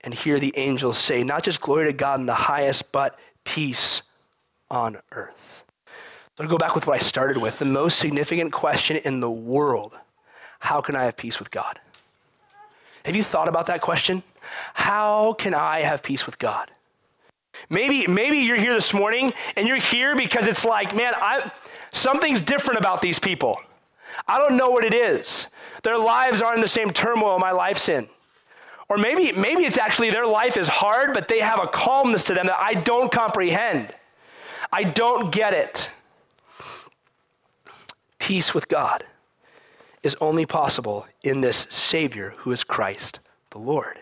And here the angels say, not just glory to God in the highest, but peace on earth. So to go back with what I started with, the most significant question in the world, how can I have peace with God? Have you thought about that question? How can I have peace with God? Maybe you're here this morning and you're here because it's like, man, something's different about these people. I don't know what it is. Their lives aren't in the same turmoil my life's in. Or maybe it's actually their life is hard, but they have a calmness to them that I don't comprehend. I don't get it. Peace with God is only possible in this Savior who is Christ the Lord.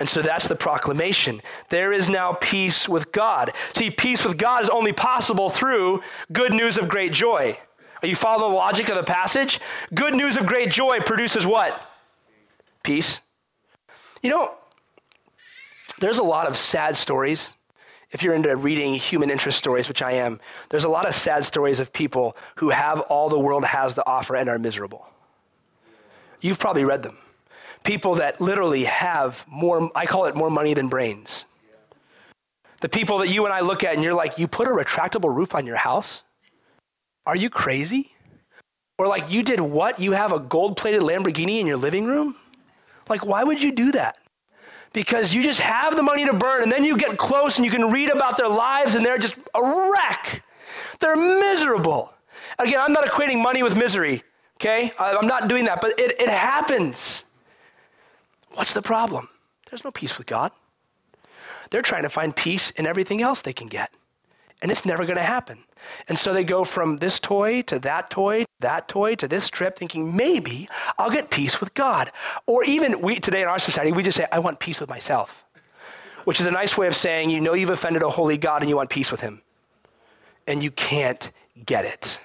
And so that's the proclamation. There is now peace with God. See, peace with God is only possible through good news of great joy. Are you following the logic of the passage? Good news of great joy produces what? Peace. You know, there's a lot of sad stories. If you're into reading human interest stories, which I am, there's a lot of sad stories of people who have all the world has to offer and are miserable. You've probably read them. People that literally have more, I call it more money than brains. The people that you and I look at and you're like, you put a retractable roof on your house? Are you crazy? Or like, you did what? You have a gold-plated Lamborghini in your living room? Like, why would you do that? Because you just have the money to burn, and then you get close and you can read about their lives and they're just a wreck. They're miserable. Again, I'm not equating money with misery, okay? I'm not doing that, but it happens. What's the problem? There's no peace with God. They're trying to find peace in everything else they can get, and it's never going to happen. And so they go from this toy to that toy to this trip, thinking maybe I'll get peace with God. Or even we today in our society, we just say, I want peace with myself, which is a nice way of saying, you know, you've offended a holy God and you want peace with him and you can't get it.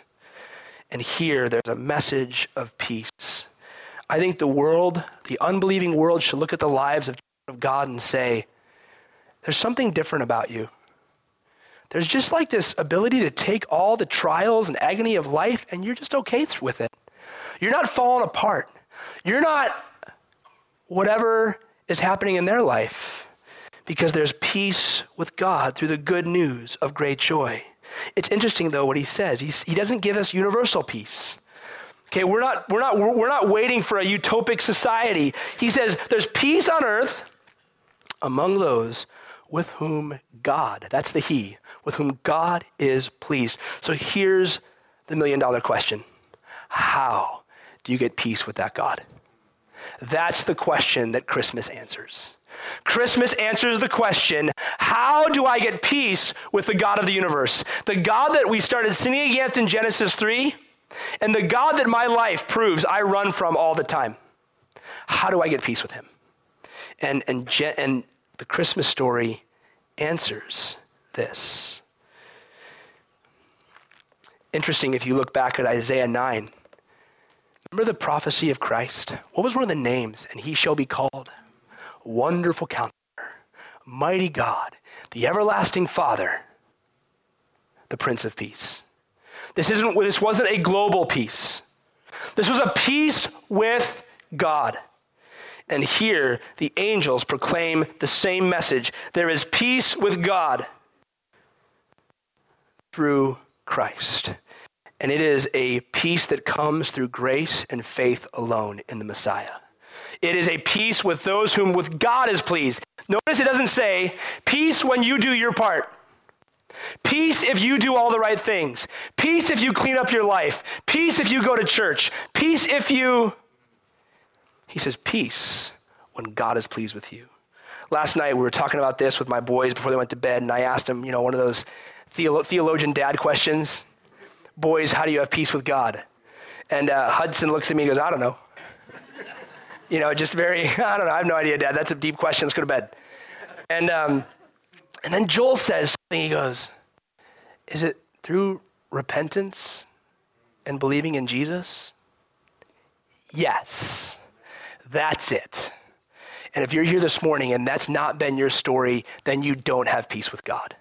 And here there's a message of peace. I think the world, the unbelieving world, should look at the lives of God and say, there's something different about you. There's just like this ability to take all the trials and agony of life and you're just okay with it. You're not falling apart. You're not whatever is happening in their life, because there's peace with God through the good news of great joy. It's interesting though what he says. He doesn't give us universal peace. Okay, we're not waiting for a utopic society. He says there's peace on earth among those with whom God, that's the he, with whom God is pleased. So here's the million-dollar question. How do you get peace with that God? That's the question that Christmas answers. Christmas answers the question, how do I get peace with the God of the universe? The God that we started sinning against in Genesis 3, and the God that my life proves I run from all the time. How do I get peace with him? And the Christmas story answers this. Interesting, if you look back at Isaiah 9, remember the prophecy of Christ? What was one of the names? And he shall be called Wonderful Counselor, Mighty God, the Everlasting Father, the Prince of Peace. This wasn't a global peace. This was a peace with God. And here, the angels proclaim the same message. There is peace with God through Christ. And it is a peace that comes through grace and faith alone in the Messiah. It is a peace with those whom with God is pleased. Notice it doesn't say, peace when you do your part. Peace if you do all the right things. Peace if you clean up your life. Peace if you go to church. Peace if you... He says, peace when God is pleased with you. Last night, we were talking about this with my boys before they went to bed, and I asked them, you know, one of those theologian dad questions. Boys, how do you have peace with God? And Hudson looks at me and goes, I don't know. You know, just very, I don't know, I have no idea, Dad. That's a deep question. Let's go to bed. And then Joel says something. He goes, is it through repentance and believing in Jesus? Yes. That's it. And if you're here this morning and that's not been your story, then you don't have peace with God.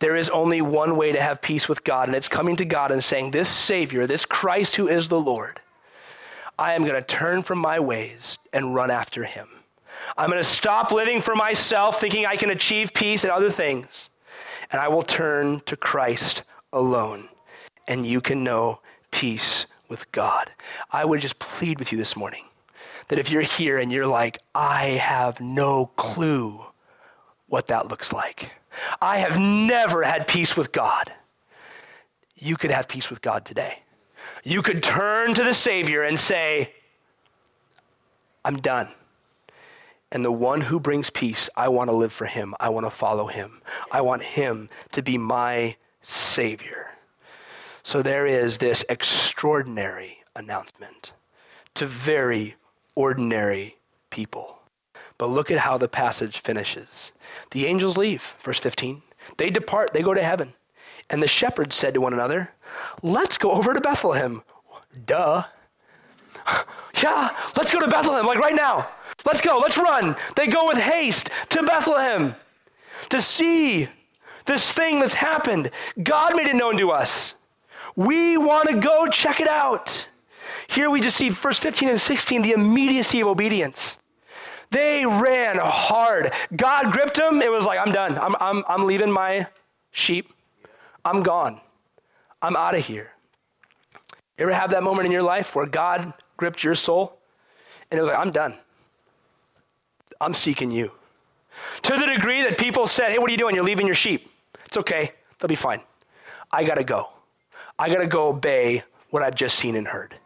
There is only one way to have peace with God, and it's coming to God and saying, this Savior, this Christ who is the Lord, I am going to turn from my ways and run after him. I'm going to stop living for myself, thinking I can achieve peace and other things, and I will turn to Christ alone, and you can know peace with God. I would just plead with you this morning that if you're here and you're like, I have no clue what that looks like. I have never had peace with God. You could have peace with God today. You could turn to the Savior and say, I'm done. And the one who brings peace, I want to live for him. I want to follow him. I want him to be my Savior. So there is this extraordinary announcement to very ordinary people. But look at how the passage finishes. The angels leave, verse 15. They depart, they go to heaven. And the shepherds said to one another, let's go over to Bethlehem. Duh. Yeah, let's go to Bethlehem, like right now. Let's go, let's run. They go with haste to Bethlehem to see this thing that's happened. God made it known to us. We want to go check it out. Here we just see verse 15 and 16, the immediacy of obedience. They ran hard. God gripped them. It was like, I'm done. I'm leaving my sheep. I'm gone. I'm out of here. You ever have that moment in your life where God gripped your soul and it was like, I'm done. I'm seeking you. To the degree that people said, hey, what are you doing? You're leaving your sheep. It's okay. They'll be fine. I got to go. I got to go obey what I've just seen and heard.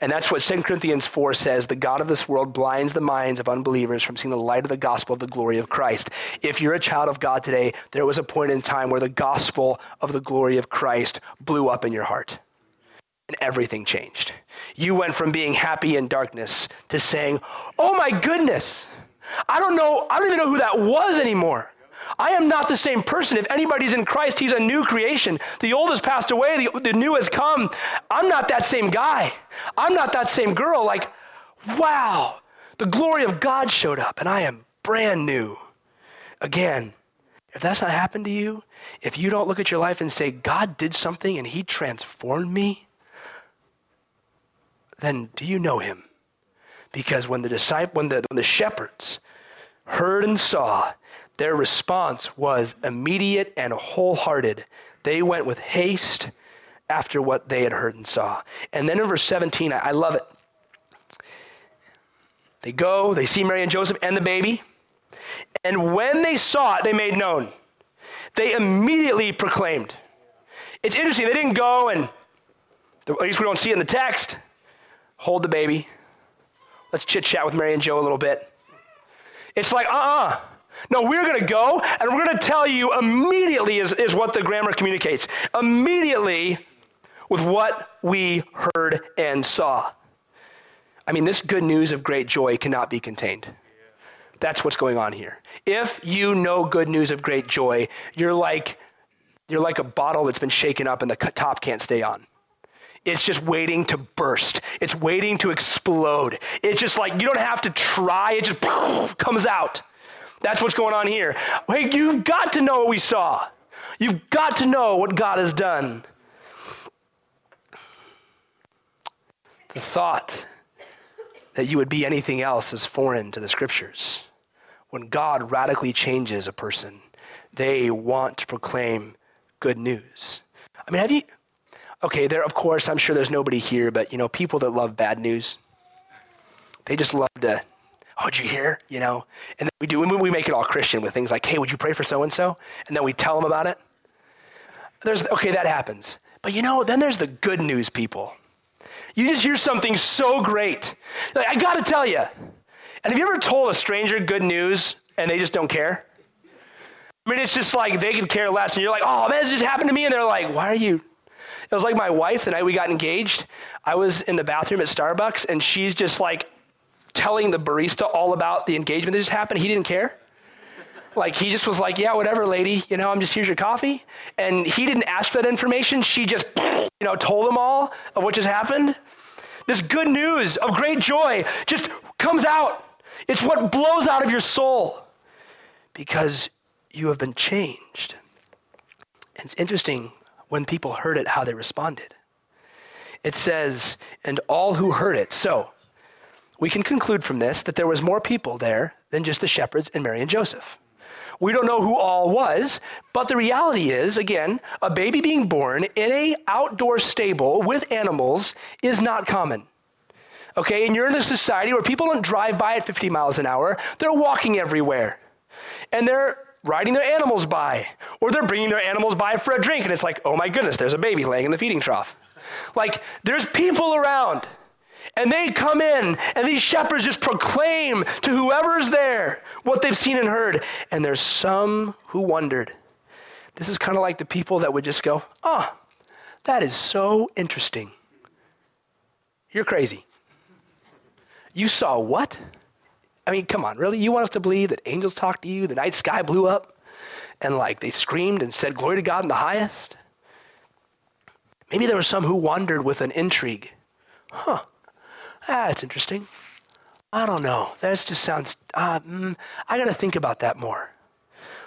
And that's what 2 Corinthians 4 says, the God of this world blinds the minds of unbelievers from seeing the light of the gospel of the glory of Christ. If you're a child of God today, there was a point in time where the gospel of the glory of Christ blew up in your heart. And everything changed. You went from being happy in darkness to saying, oh my goodness, I don't even know who that was anymore. I am not the same person. If anybody's in Christ, he's a new creation. The old has passed away. The new has come. I'm not that same guy. I'm not that same girl. Like, wow, the glory of God showed up and I am brand new. Again, if that's not happened to you, if you don't look at your life and say, God did something and he transformed me, then do you know him? Because when the shepherds heard and saw, their response was immediate and wholehearted. They went with haste after what they had heard and saw. And then in verse 17, I love it. They go, they see Mary and Joseph and the baby. And when they saw it, they made known. They immediately proclaimed. It's interesting. They didn't go and, at least we don't see it in the text, hold the baby. Let's chit chat with Mary and Joe a little bit. It's like, no, we're going to go and we're going to tell you immediately is what the grammar communicates. Immediately with what we heard and saw. I mean, this good news of great joy cannot be contained. That's what's going on here. If you know good news of great joy, you're like a bottle that's been shaken up and the top can't stay on. It's just waiting to burst. It's waiting to explode. It's just like, you don't have to try. It just comes out. That's what's going on here. Hey, you've got to know what we saw. You've got to know what God has done. The thought that you would be anything else is foreign to the scriptures. When God radically changes a person, they want to proclaim good news. I mean, of course, I'm sure there's nobody here, but people that love bad news, they just love to, oh, did you hear? And then we make it all Christian with things like, hey, would you pray for so-and-so? And then we tell them about it. That happens. But then there's the good news people. You just hear something so great. Like, I got to tell you. And have you ever told a stranger good news and they just don't care? I mean, it's just like they could care less. And you're like, oh man, this just happened to me. And they're like, why are you? It was like my wife, the night we got engaged, I was in the bathroom at Starbucks and she's just like, telling the barista all about the engagement that just happened. He didn't care. Like, he just was like, yeah, whatever, lady, I'm just, here's your coffee. And he didn't ask for that information. She just, told them all of what just happened. This good news of great joy just comes out. It's what blows out of your soul because you have been changed. And it's interesting when people heard it, how they responded. It says, and all who heard it. So we can conclude from this that there was more people there than just the shepherds and Mary and Joseph. We don't know who all was, but the reality is, again, a baby being born in an outdoor stable with animals is not common. Okay, and you're in a society where people don't drive by at 50 miles an hour. They're walking everywhere. And they're riding their animals by. Or they're bringing their animals by for a drink. And it's like, oh my goodness, there's a baby laying in the feeding trough. Like, there's people around. And they come in, and these shepherds just proclaim to whoever's there what they've seen and heard. And there's some who wondered. This is kind of like the people that would just go, oh, that is so interesting. You're crazy. You saw what? I mean, come on, really? You want us to believe that angels talked to you, the night sky blew up, and like they screamed and said, glory to God in the highest? Maybe there were some who wondered with an intrigue. Huh. That's interesting. I don't know. That just sounds, I got to think about that more.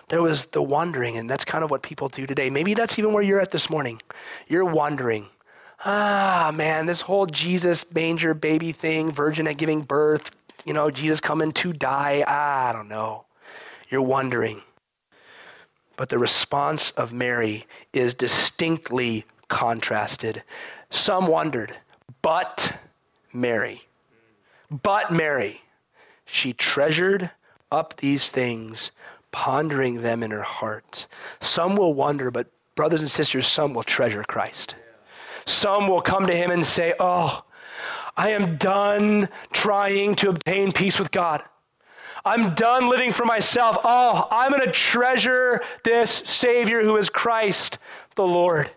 There was the wondering, and that's kind of what people do today. Maybe that's even where you're at this morning. You're wondering. Ah, man, this whole Jesus manger baby thing, virgin at giving birth, you know, Jesus coming to die. I don't know. You're wondering. But the response of Mary is distinctly contrasted. Some wondered, but Mary, she treasured up these things, pondering them in her heart. Some will wonder, but brothers and sisters, some will treasure Christ. Some will come to him and say, oh, I am done trying to obtain peace with God. I'm done living for myself. Oh, I'm going to treasure this Savior who is Christ the Lord.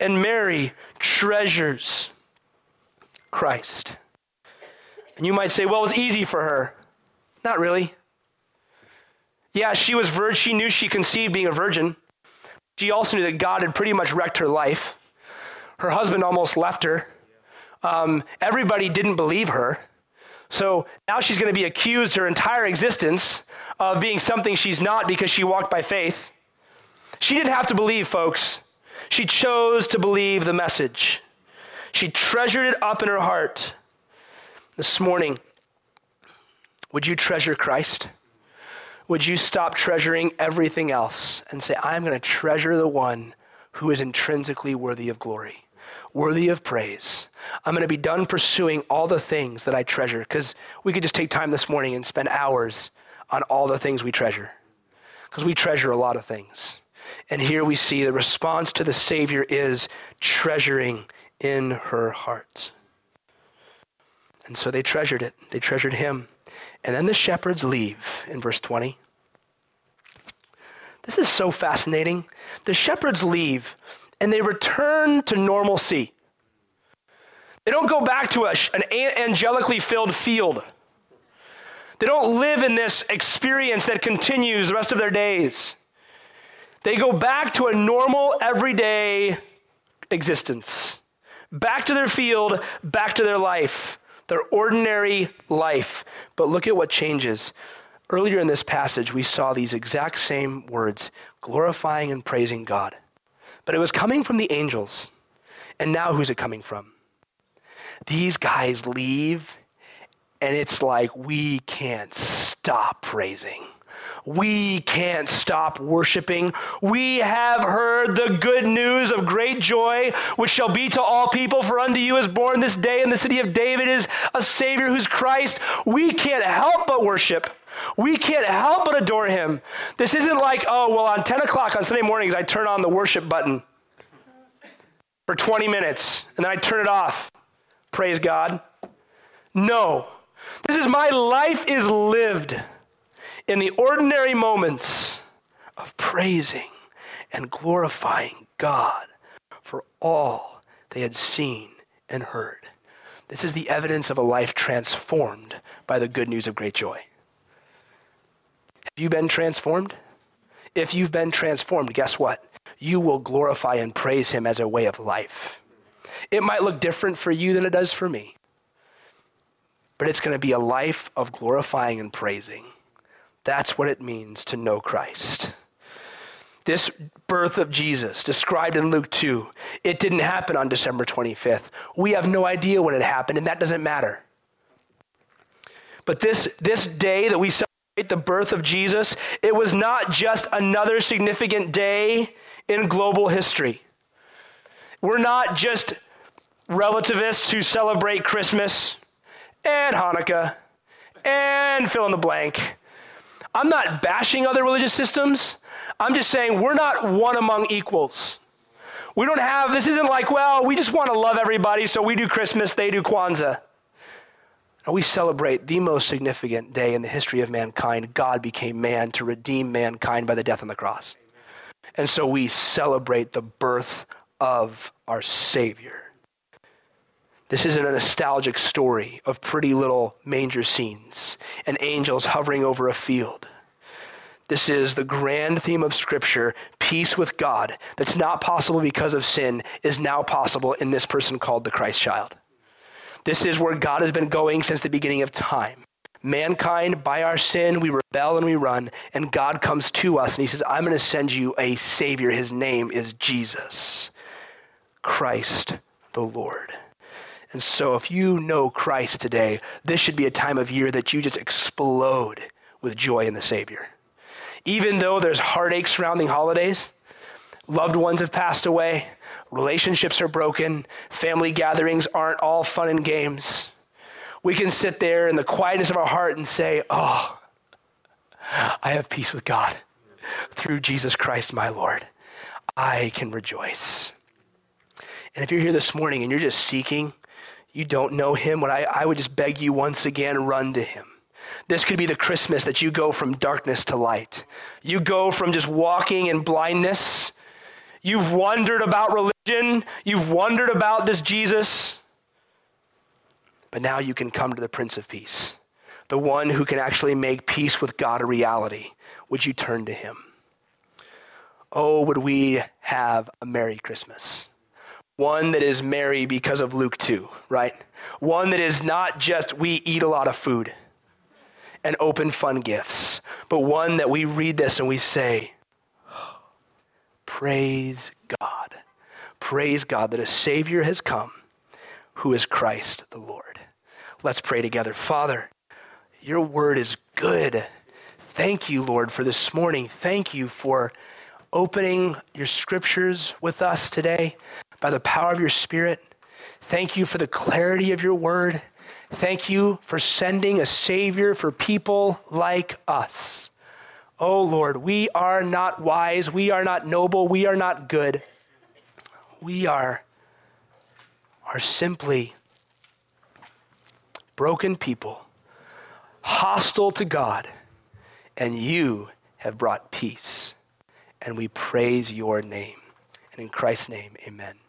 And Mary treasures Christ. And you might say, well, it was easy for her. Not really. Yeah, she was virgin. She knew she conceived being a virgin. She also knew that God had pretty much wrecked her life. Her husband almost left her. Everybody didn't believe her. So now she's going to be accused her entire existence of being something she's not because she walked by faith. She didn't have to believe, folks. She chose to believe the message. She treasured it up in her heart. This morning, would you treasure Christ? Would you stop treasuring everything else and say, I'm going to treasure the one who is intrinsically worthy of glory, worthy of praise. I'm going to be done pursuing all the things that I treasure, because we could just take time this morning and spend hours on all the things we treasure, because we treasure a lot of things. And here we see the response to the Savior is treasuring in her heart. And so they treasured it. They treasured him. And then the shepherds leave in verse 20. This is so fascinating. The shepherds leave and they return to normalcy. They don't go back to an angelically filled field. They don't live in this experience that continues the rest of their days. They go back to a normal, everyday existence. Back to their field, back to their life, their ordinary life. But look at what changes. Earlier in this passage, we saw these exact same words, glorifying and praising God. But it was coming from the angels. And now who's it coming from? These guys leave, and it's like, we can't stop praising. We can't stop worshiping. We have heard the good news of great joy, which shall be to all people, for unto you is born this day in the city of David is a Savior who's Christ. We can't help but worship. We can't help but adore him. This isn't like, oh, well, on 10 o'clock on Sunday mornings, I turn on the worship button for 20 minutes, and then I turn it off. Praise God. No. This is my life is lived in the ordinary moments of praising and glorifying God for all they had seen and heard. This is the evidence of a life transformed by the good news of great joy. Have you been transformed? If you've been transformed, guess what? You will glorify and praise him as a way of life. It might look different for you than it does for me, but it's going to be a life of glorifying and praising. That's what it means to know Christ. This birth of Jesus, described in Luke 2, it didn't happen on December 25th. We have no idea when it happened, and that doesn't matter. But this day that we celebrate the birth of Jesus, it was not just another significant day in global history. We're not just relativists who celebrate Christmas and Hanukkah and fill in the blank. I'm not bashing other religious systems. I'm just saying we're not one among equals. This isn't like, well, we just want to love everybody, so we do Christmas, they do Kwanzaa. And we celebrate the most significant day in the history of mankind. God became man to redeem mankind by the death on the cross. And so we celebrate the birth of our Savior. This isn't a nostalgic story of pretty little manger scenes and angels hovering over a field. This is the grand theme of Scripture. Peace with God that's not possible because of sin is now possible in this person called the Christ child. This is where God has been going since the beginning of time. Mankind, by our sin, we rebel and we run, and God comes to us and he says, I'm going to send you a Savior. His name is Jesus, Christ the Lord. And so if you know Christ today, this should be a time of year that you just explode with joy in the Savior. Even though there's heartache surrounding holidays, loved ones have passed away, relationships are broken, family gatherings aren't all fun and games, we can sit there in the quietness of our heart and say, oh, I have peace with God. Through Jesus Christ, my Lord, I can rejoice. And if you're here this morning and you're just seeking, you don't know him, what I would just beg you once again, run to him. This could be the Christmas that you go from darkness to light. You go from just walking in blindness. You've wondered about religion. You've wondered about this Jesus. But now you can come to the Prince of Peace, the one who can actually make peace with God a reality. Would you turn to him? Oh, would we have a merry Christmas? One that is merry because of Luke 2, right? One that is not just we eat a lot of food and open fun gifts, but one that we read this and we say, oh, praise God. Praise God that a Savior has come who is Christ the Lord. Let's pray together. Father, your word is good. Thank you, Lord, for this morning. Thank you for opening your scriptures with us today by the power of your Spirit. Thank you for the clarity of your word. Thank you for sending a Savior for people like us. Oh, Lord, we are not wise. We are not noble. We are not good. We are simply broken people, hostile to God, and you have brought peace. And we praise your name. And in Christ's name, amen.